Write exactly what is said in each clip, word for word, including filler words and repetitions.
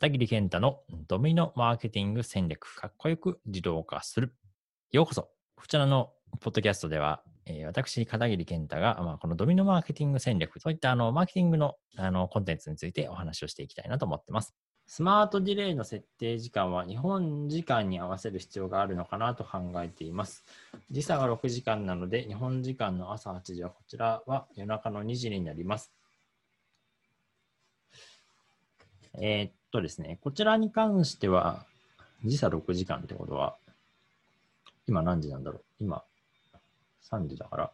片桐健太のドミノマーケティング戦略、かっこよく自動化する。ようこそ。こちらのポッドキャストでは、私、片桐健太が、まあ、このドミノマーケティング戦略、そういったあのマーケティングの、あのコンテンツについてお話をしていきたいなと思っています。スマートディレイの設定時間は日本時間に合わせる必要があるのかなと考えています。時差がろくじかんなので、日本時間の朝はちじはこちらは夜中のにじになります。えー、っとですね、こちらに関しては、時差ろくじかんってことは、今何時なんだろう。今さんじだから、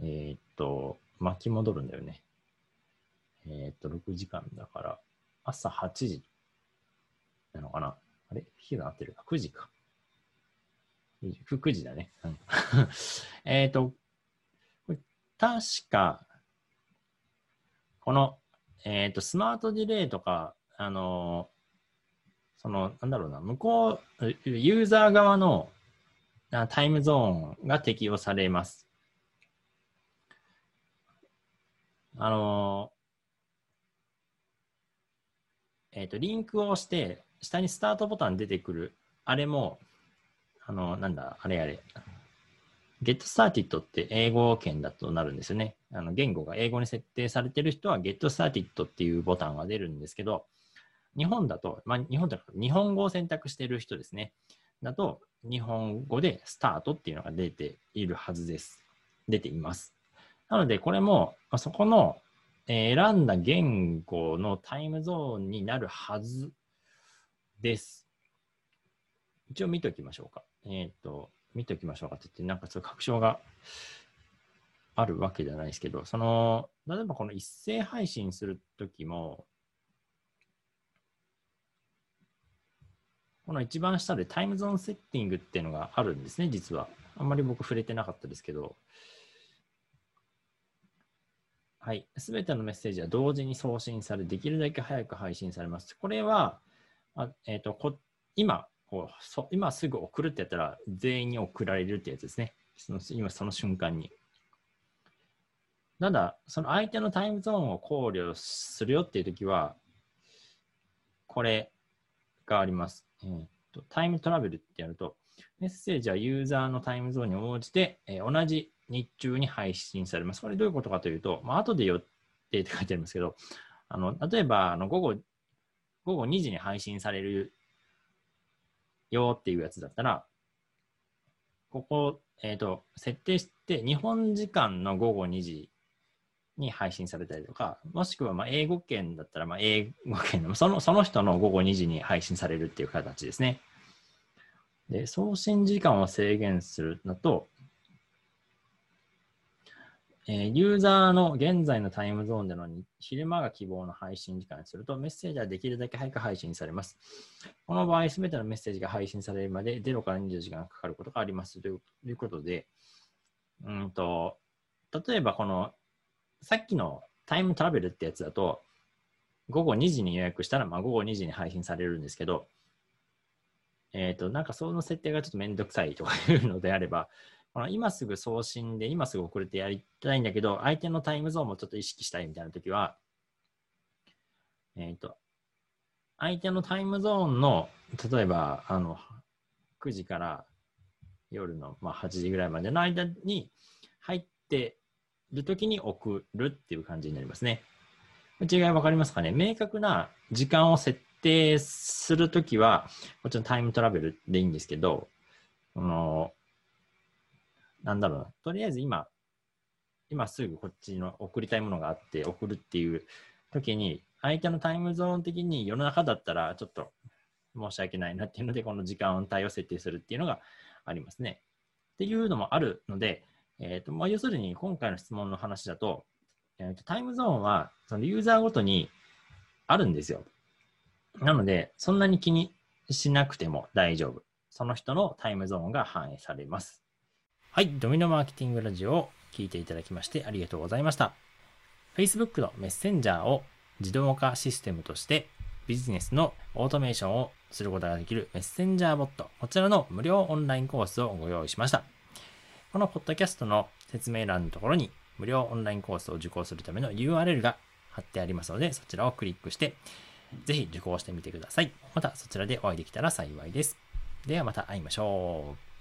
えー、っと、巻き戻るんだよね。えー、っと、ろくじかんだから、朝はちじなのかな。あれ日が合ってるか。くじか。くじだね。うん、えっと、これ確か、この、えっと、スマートディレイとか、あの、その、なんだろうな、向こう、ユーザー側のタイムゾーンが適用されます。あの、えっと、リンクを押して、下にスタートボタン出てくる、あれも、あの、なんだ、あれあれ、GetStarted って英語圏だとなるんですよね。あの言語が英語に設定されてる人は GetStarted っていうボタンが出るんですけど、日本だと、まあ、日本だと日本語を選択してる人ですね。だと、日本語でスタートっていうのが出ているはずです。出ています。なので、これも、そこの、選んだ言語のタイムゾーンになるはずです。一応見ておきましょうか。えっと、見ておきましょうかって言って、なんかそういう確証があるわけじゃないですけど、その、例えばこの一斉配信するときも、この一番下でタイムゾーンセッティングっていうのがあるんですね、実は。あんまり僕触れてなかったですけど、はい。すべてのメッセージは同時に送信され、できるだけ早く配信されます。これは、あえー、とこ今こうそ、今すぐ送るってやったら、全員に送られるってやつですね。その今、その瞬間に。ただ、その相手のタイムゾーンを考慮するよっていうときは、これがあります、えーと。タイムトラベルってやると、メッセージはユーザーのタイムゾーンに応じて、えー、同じ日中に配信されます。これどういうことかというと、まあ後で予定って書いてありますけど、あの例えばあの午後、午後にじに配信されるよっていうやつだったら、ここ、えーと、設定して日本時間の午後にじに配信されたりとか、もしくはまあ英語圏だったらまあ英語圏のその、その人の午後にじに配信されるっていう形ですね。で、送信時間を制限するのと、ユーザーの現在のタイムゾーンでの昼間が希望の配信時間にすると、メッセージはできるだけ早く配信されます。この場合、すべてのメッセージが配信されるまでゼロからにじゅうじかんがかかることがありますということで、うんと、例えばこの、さっきのタイムトラベルってやつだと、午後にじに予約したら、まあ、午後にじに配信されるんですけど、えっと、なんかその設定がちょっとめんどくさいとかいうのであれば、今すぐ送信で、今すぐ送れてやりたいんだけど、相手のタイムゾーンもちょっと意識したいみたいなときは、えっと、相手のタイムゾーンの、例えば、あの、くじから夜のまあはちじぐらいまでの間に入ってるときに送るっていう感じになりますね。違いわかりますかね？明確な時間を設定するときは、もちろんタイムトラベルでいいんですけど、あの、なんだろうな、とりあえず今、今すぐこっちの送りたいものがあって送るっていう時に、相手のタイムゾーン的に夜中だったらちょっと申し訳ないなっていうので、この時間帯を設定するっていうのがありますね。っていうのもあるので、えーとまあ、要するに今回の質問の話だと、えーとタイムゾーンはそのユーザーごとにあるんですよ。なので、そんなに気にしなくても大丈夫。その人のタイムゾーンが反映されます。はい。ドミノマーケティングラジオを聞いていただきましてありがとうございました。Facebook のメッセンジャーを自動化システムとしてビジネスのオートメーションをすることができるメッセンジャーボット、こちらの無料オンラインコースをご用意しました。このポッドキャストの説明欄のところに無料オンラインコースを受講するための ユーアールエル が貼ってありますので、そちらをクリックしてぜひ受講してみてください。またそちらでお会いできたら幸いです。ではまた会いましょう。